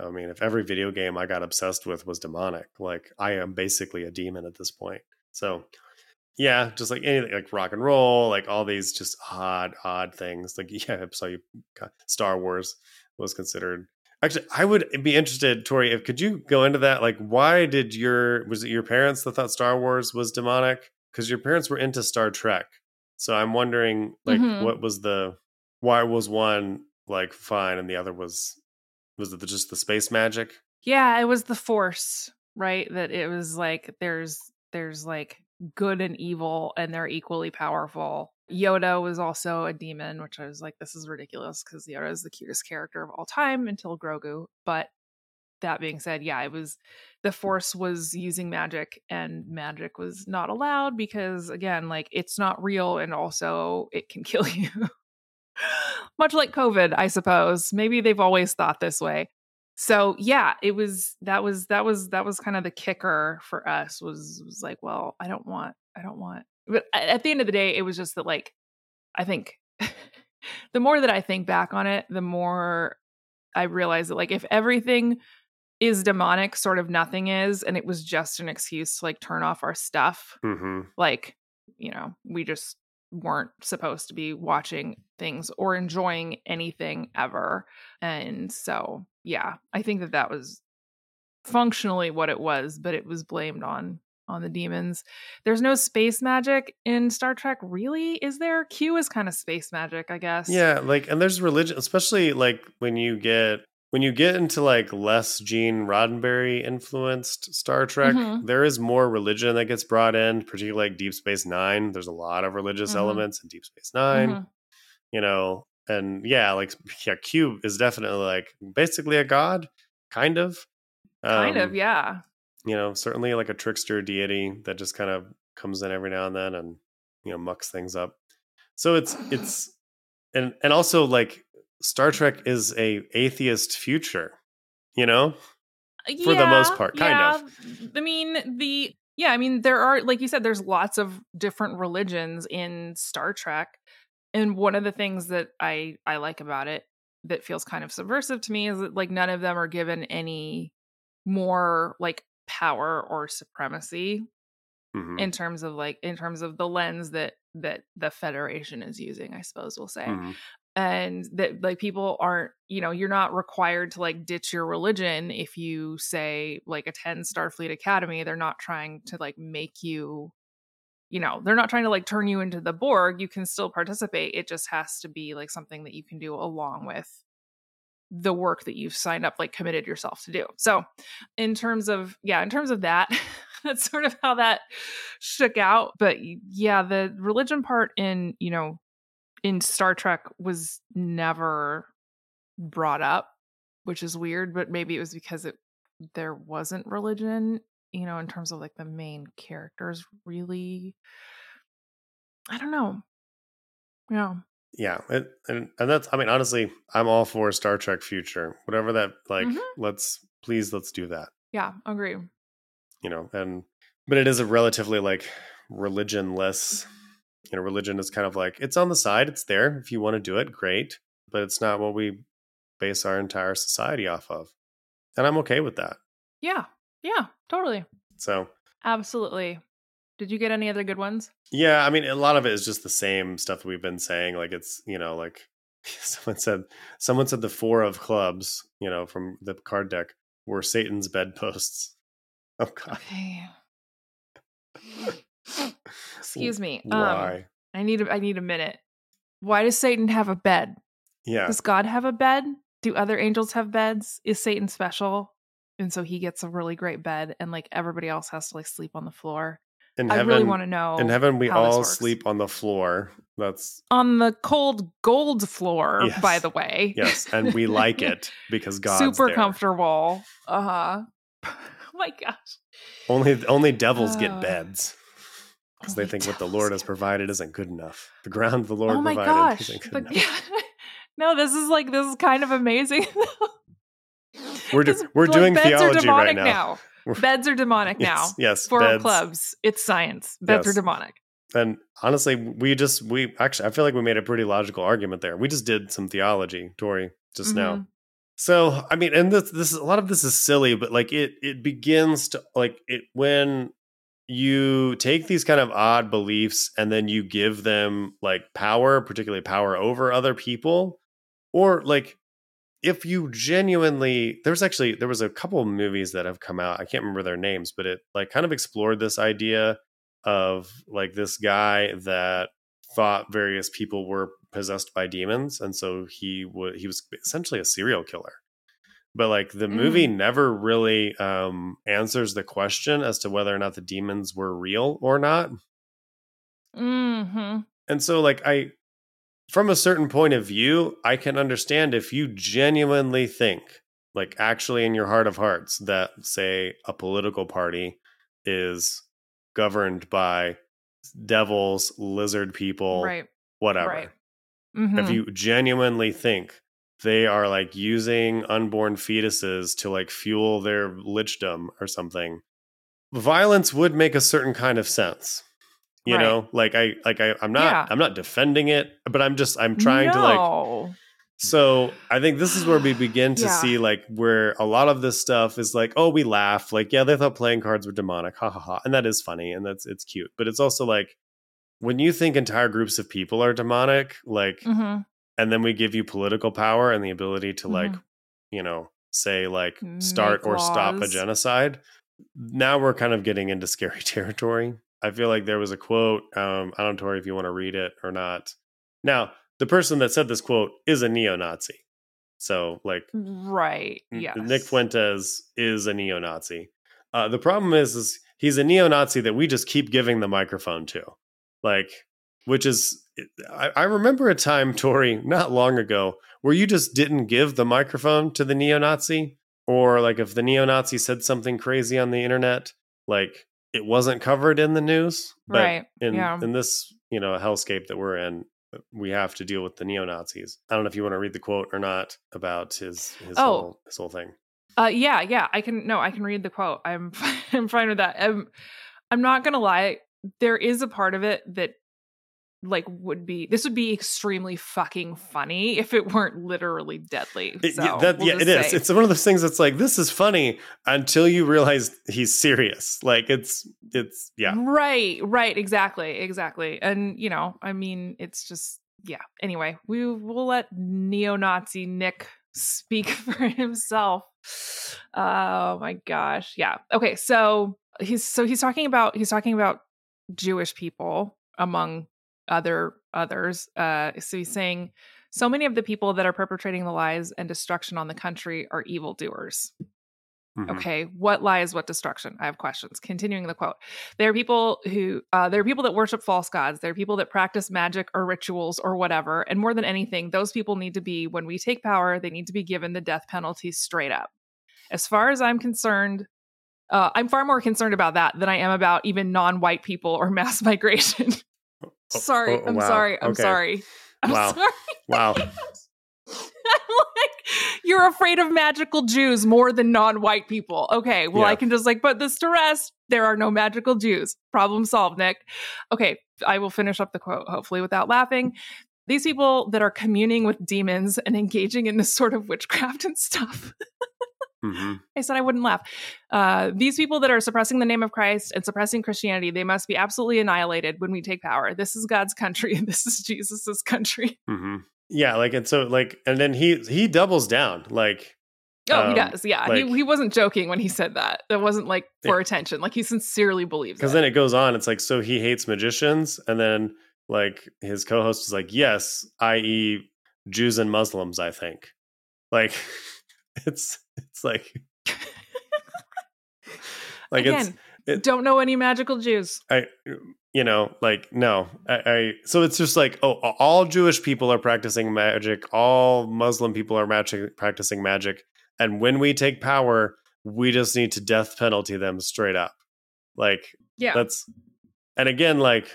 I mean, if every video game I got obsessed with was demonic, like, I am basically a demon at this point. So yeah, just like anything, like rock and roll, like all these just odd things. Like, yeah, so you got Star Wars was considered. Actually, I would be interested, Tori, if could you go into that? Like, why did was it your parents that thought Star Wars was demonic? Because your parents were into Star Trek. So I'm wondering, like, what was why was one like fine and the other was it just the space magic? Yeah, it was the Force, right? That it was like, there's like good and evil and they're equally powerful. Yoda was also a demon, which I was like, this is ridiculous because Yoda is the cutest character of all time until Grogu. But that being said, yeah, it was the Force was using magic and magic was not allowed because, again, like, it's not real and also it can kill you. Much like COVID, I suppose. Maybe they've always thought this way. So yeah, it was that was kind of the kicker for us was like, well, I don't want. But at the end of the day, it was just that, like, I think the more that I think back on it, the more I realize that, like, if everything is demonic, sort of nothing is, and it was just an excuse to like turn off our stuff. Mm-hmm. Like, you know, we just weren't supposed to be watching things or enjoying anything ever. And so, yeah, I think that was functionally what it was, but it was blamed on the demons. There's no space magic in Star Trek, really, is there? Q is kind of space magic, I guess. Yeah, like, and there's religion, especially like when you get into like less Gene Roddenberry influenced Star Trek, there is more religion that gets brought in, particularly like Deep Space Nine. There's a lot of religious elements in Deep Space Nine, you know, and yeah, like, yeah, Q is definitely like basically a god, kind of, yeah. You know, certainly like a trickster deity that just kind of comes in every now and then and, you know, mucks things up. So it's and also like, Star Trek is a atheist future, you know, for the most part, kind of. I mean, there are, like you said, there's lots of different religions in Star Trek. And one of the things that I like about it that feels kind of subversive to me is that, like, none of them are given any more like power or supremacy in terms of the lens that the Federation is using, I suppose we'll say. Mm-hmm. And that, like, people aren't, you know, you're not required to like ditch your religion if you say like attend Starfleet Academy. They're not trying to like make you, you know, they're not trying to like turn you into the Borg. You can still participate. It just has to be like something that you can do along with the work that you've signed up, like committed yourself to do. So in terms of that, that's sort of how that shook out. But yeah, the religion part in, you know, in Star Trek was never brought up, which is weird, but maybe it was because there wasn't religion, you know, in terms of like the main characters, really. I don't know. Yeah. Yeah. And that's, I mean, honestly, I'm all for Star Trek future, whatever that, like, let's do that. Yeah. Agree. You know, but it is a relatively like religionless, you know, religion is kind of like, it's on the side, it's there. If you want to do it, great. But it's not what we base our entire society off of. And I'm okay with that. Yeah. Yeah, totally. So. Absolutely. Did you get any other good ones? Yeah. I mean, a lot of it is just the same stuff that we've been saying. Like, it's, you know, like someone said the four of clubs, you know, from the card deck were Satan's bedposts. Oh, God. Okay. Excuse me. Why? I need a minute. Why does Satan have a bed? Yeah. Does God have a bed? Do other angels have beds? Is Satan special? And so he gets a really great bed, and like everybody else has to like sleep on the floor. In heaven, I really want to know. In heaven, we all sleep on the floor. That's on the cold gold floor, yes. By the way. Yes, and we like it because God's super there. Comfortable. Uh huh. Oh my gosh. Only devils get beds because they think what the Lord has provided isn't good enough. The ground the Lord provided isn't good enough. No, this is kind of amazing. We're doing theology right now. Beds are demonic now. Yes. Forum clubs. It's science. Beds are demonic. And honestly, I feel like we made a pretty logical argument there. We just did some theology, Tori, just now. So, I mean, and this a lot of this is silly, but like it begins to like it when you take these kind of odd beliefs and then you give them like power, particularly power over other people, or like if you genuinely, there was a couple of movies that have come out. I can't remember their names, but it like kind of explored this idea of like this guy that thought various people were possessed by demons. And so he was essentially a serial killer. But like the movie never really answers the question as to whether or not the demons were real or not. Mm-hmm. And so like from a certain point of view, I can understand if you genuinely think like actually in your heart of hearts that say a political party is governed by devils, lizard people, right. Whatever. Right. Mm-hmm. If you genuinely think they are like using unborn fetuses to like fuel their lichdom or something, violence would make a certain kind of sense. You know, like I'm not defending it, but I'm trying to like. So I think this is where we begin to see like where a lot of this stuff is like, oh, we laugh like, yeah, they thought playing cards were demonic. Ha ha ha. And that is funny. And it's cute. But it's also like when you think entire groups of people are demonic, like and then we give you political power and the ability to like, you know, say like start or stop a genocide. Now we're kind of getting into scary territory. I feel like there was a quote. I don't know, Tori, if you want to read it or not. Now, the person that said this quote is a neo-Nazi. So, like, right, yes. Nick Fuentes is a neo-Nazi. The problem is he's a neo-Nazi that we just keep giving the microphone to. Like, which is, I remember a time, Tori, not long ago, where you just didn't give the microphone to the neo-Nazi. Or, like, if the neo-Nazi said something crazy on the internet, like, it wasn't covered in the news, but in this, you know, hellscape that we're in, we have to deal with the neo-Nazis. I don't know if you want to read the quote or not about his whole thing. I can read the quote. I'm fine with that. I'm not going to lie. There is a part of it that like would be extremely fucking funny if it weren't literally deadly. It is. It's one of those things that's like, this is funny until you realize he's serious. Like it's yeah. Right. Exactly. And you know, I mean, it's just, yeah. Anyway, we will let neo-Nazi Nick speak for himself. Oh my gosh. Yeah. Okay. So he's talking about Jewish people among others. So he's saying, so many of the people that are perpetrating the lies and destruction on the country are evildoers. Okay, what lies, what destruction? I have questions. Continuing the quote, there are people that worship false gods. There are people that practice magic or rituals or whatever. And more than anything, those people need to be, when we take power, they need to be given the death penalty straight up. As far as I'm concerned, I'm far more concerned about that than I am about even non-white people or mass migration. I'm sorry. I'm like, you're afraid of magical Jews more than non-white people. Okay, well, yeah. I can just like put this to rest. There are no magical Jews. Problem solved, Nick. Okay, I will finish up the quote, hopefully without laughing. These people that are communing with demons and engaging in this sort of witchcraft and stuff. I said I wouldn't laugh. These people that are suppressing the name of Christ and suppressing Christianity, they must be absolutely annihilated when we take power. This is God's country. This is Jesus's country. Yeah. Like, and so like, and then he doubles down like, he does. Yeah. Like, he wasn't joking when he said that. That wasn't like for attention. Like he sincerely believes it. Cause then it goes on. It's like, so he hates magicians. And then like his co-host is like, yes, i.e. Jews and Muslims, I think. Like, it's like, like, again, it's don't know any magical Jews. So it's just like, oh, all Jewish people are practicing magic. All Muslim people are practicing magic. And when we take power, we just need to death penalty them straight up. Like, yeah, that's, and again, like,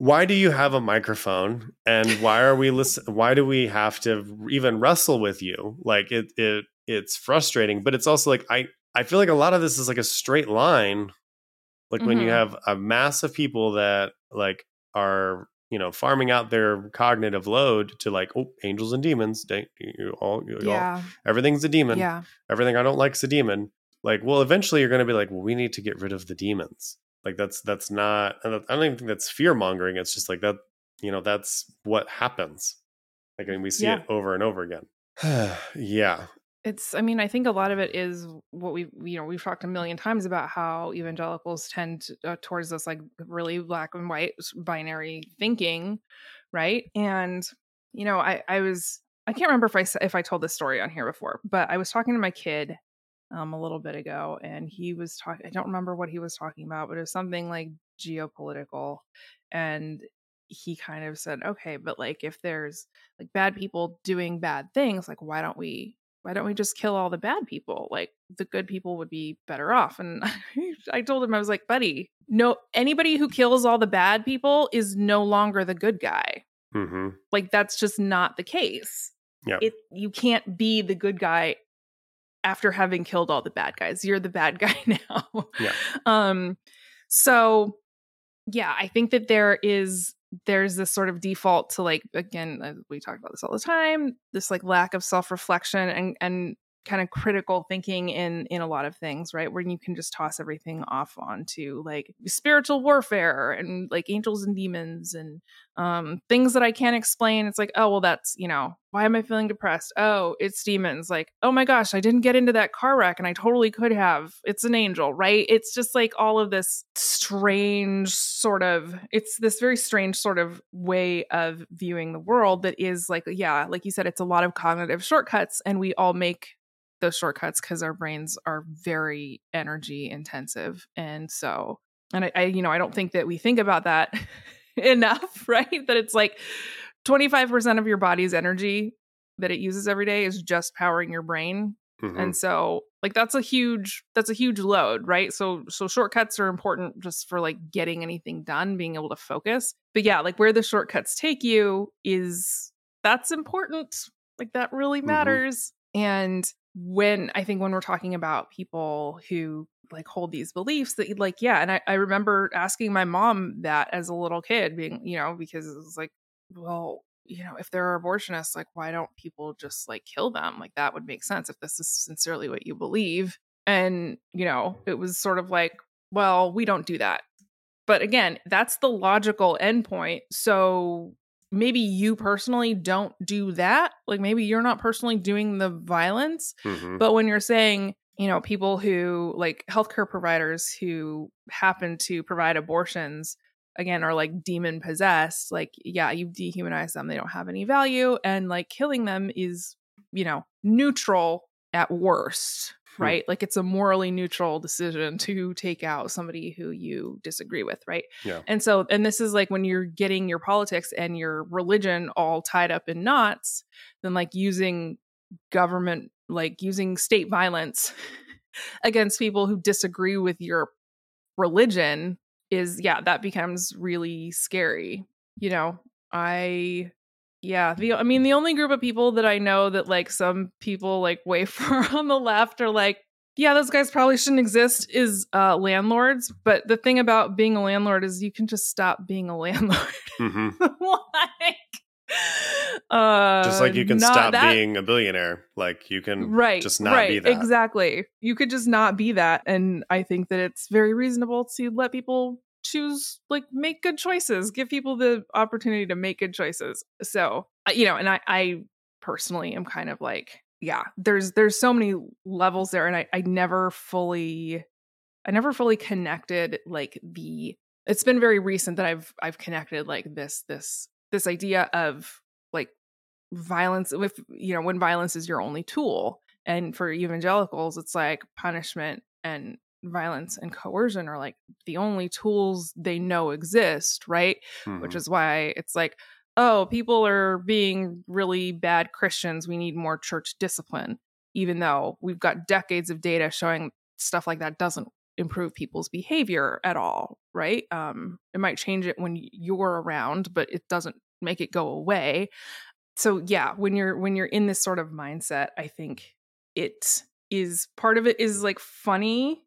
why do you have a microphone, and why are we listen? Why do we have to even wrestle with you? Like, it's frustrating, but it's also like, I feel like a lot of this is like a straight line. Like, mm-hmm. when you have a mass of people that like are, you know, farming out their cognitive load to like, oh, angels and demons, you all, everything's a demon. Yeah. Everything I don't like's a demon. Like, well, eventually you're going to be like, well, we need to get rid of the demons. Like that's not, I don't even think that's fear mongering. It's just like that, you know, that's what happens. Like, I mean, we see it over and over again. Yeah. It's, I mean, I think a lot of it is what we've talked a million times about how evangelicals tend towards this like really black and white binary thinking. Right. And, you know, I can't remember if I told this story on here before, but I was talking to my kid a little bit ago, and he was talking, I don't remember what he was talking about, but it was something like geopolitical. And he kind of said, okay, but like, if there's like bad people doing bad things, like, why don't we just kill all the bad people? Like, the good people would be better off. And I told him, I was like, buddy, no, anybody who kills all the bad people is no longer the good guy. Mm-hmm. Like, that's just not the case. Yeah. You can't be the good guy after having killed all the bad guys. You're the bad guy now. Yeah. So yeah, I think that there's this sort of default to, like, again, we talk about this all the time, this like lack of self-reflection and kind of critical thinking in a lot of things, right? Where you can just toss everything off onto like spiritual warfare and like angels and demons and things that I can't explain. It's like, oh, well, that's, you know, why am I feeling depressed? Oh, it's demons. Like, oh my gosh, I didn't get into that car wreck and I totally could have. It's an angel, right? It's just like all of this strange sort of, it's this very strange sort of way of viewing the world that is like, yeah, like you said, it's a lot of cognitive shortcuts, and we all make those shortcuts because our brains are very energy intensive. And so, and I you know, I don't think that we think about that enough, right? That it's like 25% of your body's energy that it uses every day is just powering your brain. Mm-hmm. And so like, that's a huge load, right? So shortcuts are important just for like getting anything done, being able to focus. But yeah, like where the shortcuts take you is, that's important. Like that really matters. Mm-hmm. And I think when we're talking about people who like hold these beliefs that like, yeah. And I remember asking my mom that as a little kid, being, you know, because it was like, well, you know, if there are abortionists, like, why don't people just like kill them? Like that would make sense if this is sincerely what you believe. And, you know, it was sort of like, well, we don't do that. But again, that's the logical endpoint. So maybe you personally don't do that. Like maybe you're not personally doing the violence, mm-hmm. but when you're saying, you know, people who like healthcare providers who happen to provide abortions, again, are like demon possessed, like, yeah, you dehumanize them. They don't have any value. And like killing them is, you know, neutral at worst, right? Like it's a morally neutral decision to take out somebody who you disagree with, right? Yeah. And so, and this is like when you're getting your politics and your religion all tied up in knots, then like using government, like using state violence against people who disagree with your religion is, yeah, that becomes really scary. You know, the only group of people that I know that like some people like waver on the left are like, yeah, those guys probably shouldn't exist is landlords. But the thing about being a landlord is you can just stop being a landlord. Mm-hmm. Like, just like you can stop being a billionaire. Like you can just not be that. Exactly. You could just not be that. And I think that it's very reasonable to let people choose, like, make good choices, give people the opportunity to make good choices. So, you know, and I personally am kind of like, yeah, there's so many levels there. And I never fully connected, like, it's been very recent that I've connected like this idea of like violence, if, you know, when violence is your only tool. And for evangelicals, it's like punishment and violence and coercion are like the only tools they know exist, right? Mm-hmm. Which is why it's like, oh, people are being really bad Christians. We need more church discipline, even though we've got decades of data showing stuff like that doesn't improve people's behavior at all, right? It might change it when you're around, but it doesn't make it go away. So yeah, when you're in this sort of mindset, I think it is, part of it is like funny.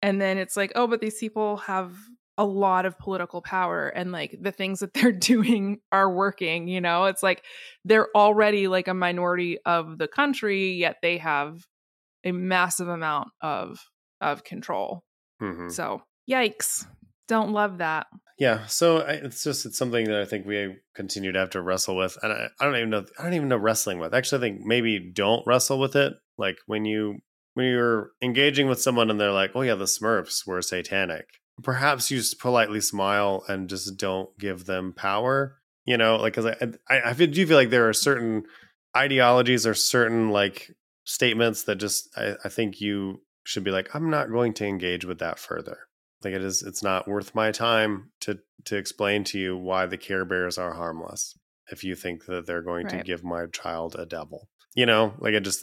And then it's like, oh, but these people have a lot of political power and like the things that they're doing are working, you know? It's like they're already like a minority of the country, yet they have a massive amount of control. Mm-hmm. So yikes. Don't love that. Yeah. So it's something that I think we continue to have to wrestle with. And I don't even know wrestling with. Actually, I think maybe don't wrestle with it. Like when you're engaging with someone and they're like, oh yeah, the Smurfs were satanic. Perhaps you just politely smile and just don't give them power. You know, like, cause I do feel like there are certain ideologies or certain like statements that just, I think you should be like, I'm not going to engage with that further. Like it's not worth my time to explain to you why the Care Bears are harmless. If you think that they're going to give my child a devil, you know, like I guess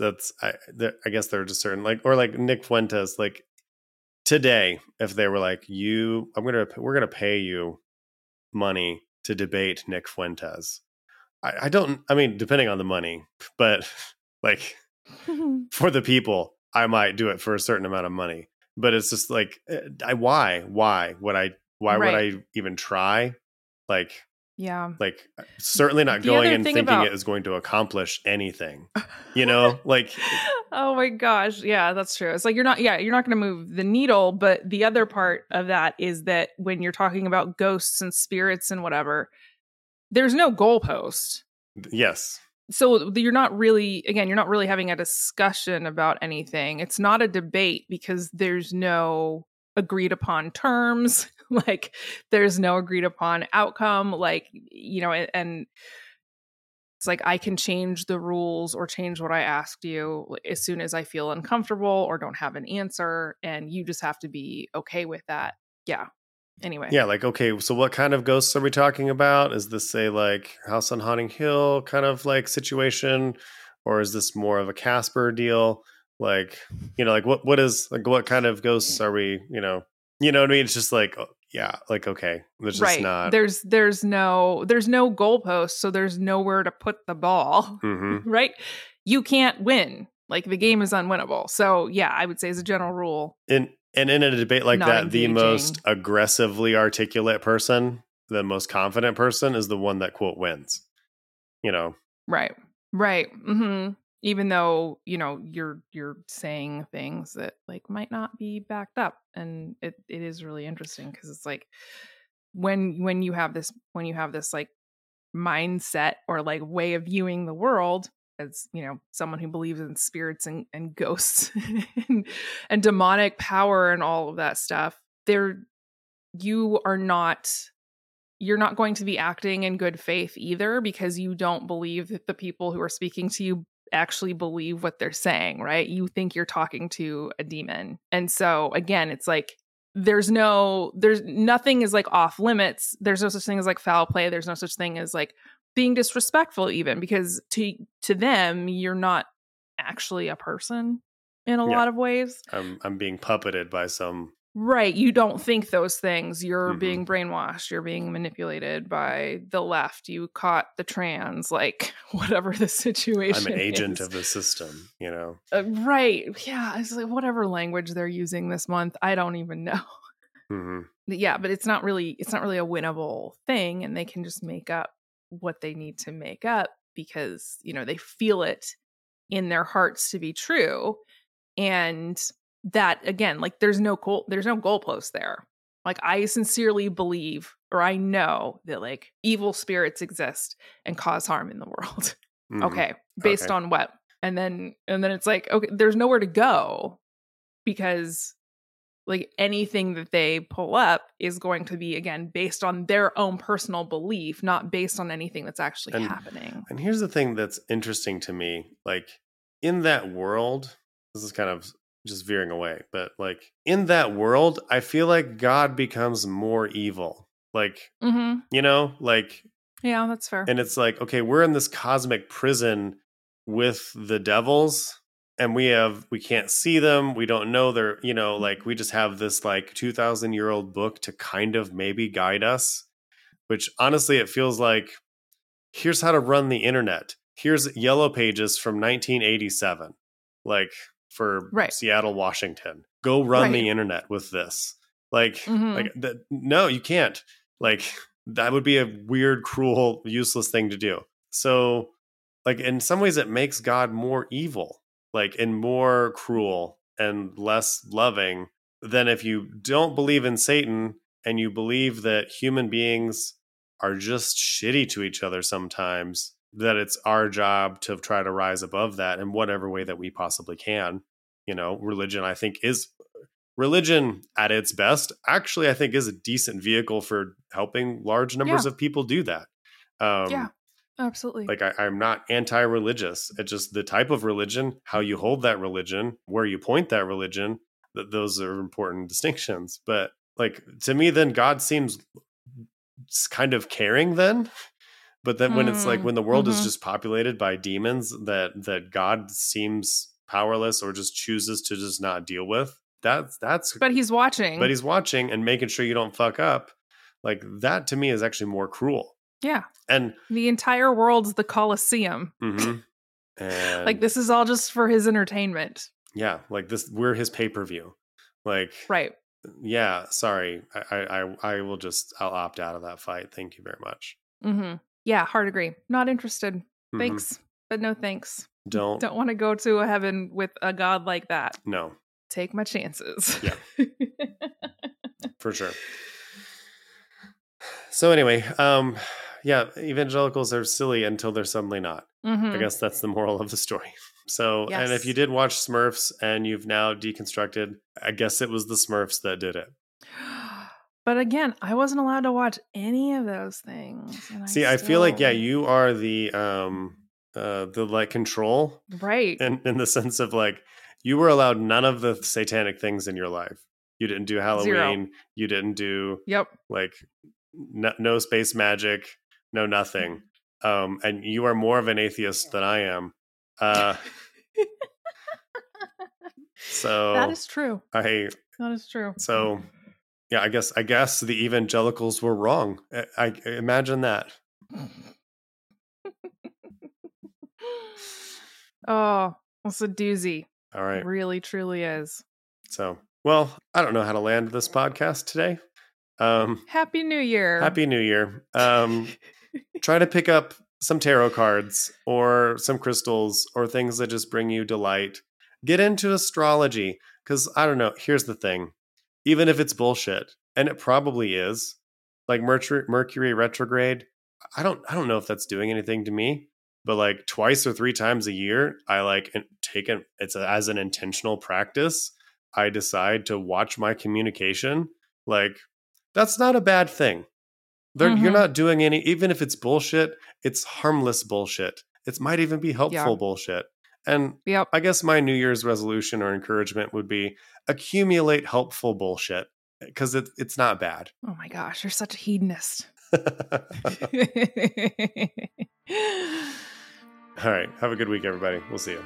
there are just certain like, or like Nick Fuentes, like today, if they were like we're going to pay you money to debate Nick Fuentes. I mean, depending on the money, but like for the people, I might do it for a certain amount of money. But it's just like, why would I even try? Like, yeah, like certainly not going and thinking it is going to accomplish anything, you know, like, oh my gosh. Yeah, that's true. It's like, you're not going to move the needle. But the other part of that is that when you're talking about ghosts and spirits and whatever, there's no goalpost. Yes. So you're not really having a discussion about anything. It's not a debate because there's no agreed upon terms. Like there's no agreed upon outcome. Like, you know, and it's like, I can change the rules or change what I asked you as soon as I feel uncomfortable or don't have an answer. And you just have to be okay with that. Yeah. Anyway. Yeah, like, okay, so what kind of ghosts are we talking about? Is this a, like, House on Haunting Hill kind of, like, situation? Or is this more of a Casper deal? Like, you know, like, what is, like, what kind of ghosts are we, you know what I mean? It's just like, yeah, like, okay. There's just not. There's no goalpost, so there's nowhere to put the ball, mm-hmm. right? You can't win. Like, the game is unwinnable. So, yeah, I would say as a general rule. And in a debate like that, the most aggressively articulate person, the most confident person is the one that, quote, wins, you know? Right. Right. Mm-hmm. Even though, you know, you're saying things that like might not be backed up. And it is really interesting because it's like when you have this like mindset or like way of viewing the world, as, you know, someone who believes in spirits and ghosts and demonic power and all of that stuff, you're not going to be acting in good faith either, because you don't believe that the people who are speaking to you actually believe what they're saying, right? You think you're talking to a demon. And so again, it's like, nothing is like off limits. There's no such thing as like foul play. There's no such thing as like being disrespectful, even, because to them you're not actually a person in a lot of ways. I'm being puppeted by some, right? You don't think those things. You're mm-hmm. being brainwashed. You're being manipulated by the left. You caught the trans, like whatever the situation. I'm an agent of the system, you know. Right? Yeah. It's like whatever language they're using this month. I don't even know. Mm-hmm. Yeah, but it's not really a winnable thing, and they can just make up what they need to make up because, you know, they feel it in their hearts to be true. And that again, like there's no goalpost there. Like I sincerely believe, or I know that like evil spirits exist and cause harm in the world. Mm-hmm. Okay. Based on what? And then it's like, okay, there's nowhere to go because like anything that they pull up is going to be, again, based on their own personal belief, not based on anything that's actually happening. And here's the thing that's interesting to me, like in that world, this is kind of just veering away, but like in that world, I feel like God becomes more evil. Like, mm-hmm. you know, like, yeah, that's fair. And it's like, okay, we're in this cosmic prison with the devils and we can't see them. We don't know they're, you know, like we just have this like 2,000-year-old book to kind of maybe guide us, which honestly, it feels like here's how to run the internet. Here's Yellow Pages from 1987, like for Seattle, Washington, go run the internet with this. Like, mm-hmm. like no, you can't. Like that would be a weird, cruel, useless thing to do. So like in some ways it makes God more evil, like and more cruel and less loving than if you don't believe in Satan and you believe that human beings are just shitty to each other sometimes, that it's our job to try to rise above that in whatever way that we possibly can. You know, religion, I think religion at its best, actually, I think is a decent vehicle for helping large numbers of people do that. Yeah, absolutely. Like I'm not anti-religious. It's just the type of religion, how you hold that religion, where you point that religion, those are important distinctions. But like to me, then God seems kind of caring then. But then when it's like when the world is just populated by demons that God seems powerless or just chooses to just not deal with. But he's watching. But he's watching and making sure you don't fuck up. Like that to me is actually more cruel. Yeah. And the entire world's the Colosseum. Mm-hmm. And like this is all just for his entertainment. Yeah. Like this, we're his pay-per-view. Like, right. Yeah. Sorry. I'll opt out of that fight. Thank you very much. Mm-hmm. Yeah. Hard agree. Not interested. Thanks. Mm-hmm. But no thanks. Don't want to go to a heaven with a God like that. No. Take my chances. Yeah, for sure. So anyway, yeah, evangelicals are silly until they're suddenly not. Mm-hmm. I guess that's the moral of the story. So, yes. And if you did watch Smurfs and you've now deconstructed, I guess it was the Smurfs that did it. But again, I wasn't allowed to watch any of those things. I feel like, yeah, you are the like control. Right. And in the sense of like, you were allowed none of the satanic things in your life. You didn't do Halloween. Zero. You didn't do like no space magic, no nothing. And you are more of an atheist than I am. So that is true. That is true. So yeah, I guess the evangelicals were wrong. I imagine that. Oh, that's a doozy. All right. Really, truly is. So, well, I don't know how to land this podcast today. Happy New Year. Happy New Year. Try to pick up some tarot cards or some crystals or things that just bring you delight. Get into astrology because I don't know. Here's the thing. Even if it's bullshit, and it probably is, like Mercury retrograde, I don't know if that's doing anything to me. But like twice or three times a year, I like take it. It's as an intentional practice. I decide to watch my communication. Like that's not a bad thing. Mm-hmm. You're not doing any, even if it's bullshit, it's harmless bullshit. It might even be helpful bullshit. And I guess my New Year's resolution or encouragement would be accumulate helpful bullshit because it's not bad. Oh my gosh, you're such a hedonist. All right. Have a good week, everybody. We'll see you.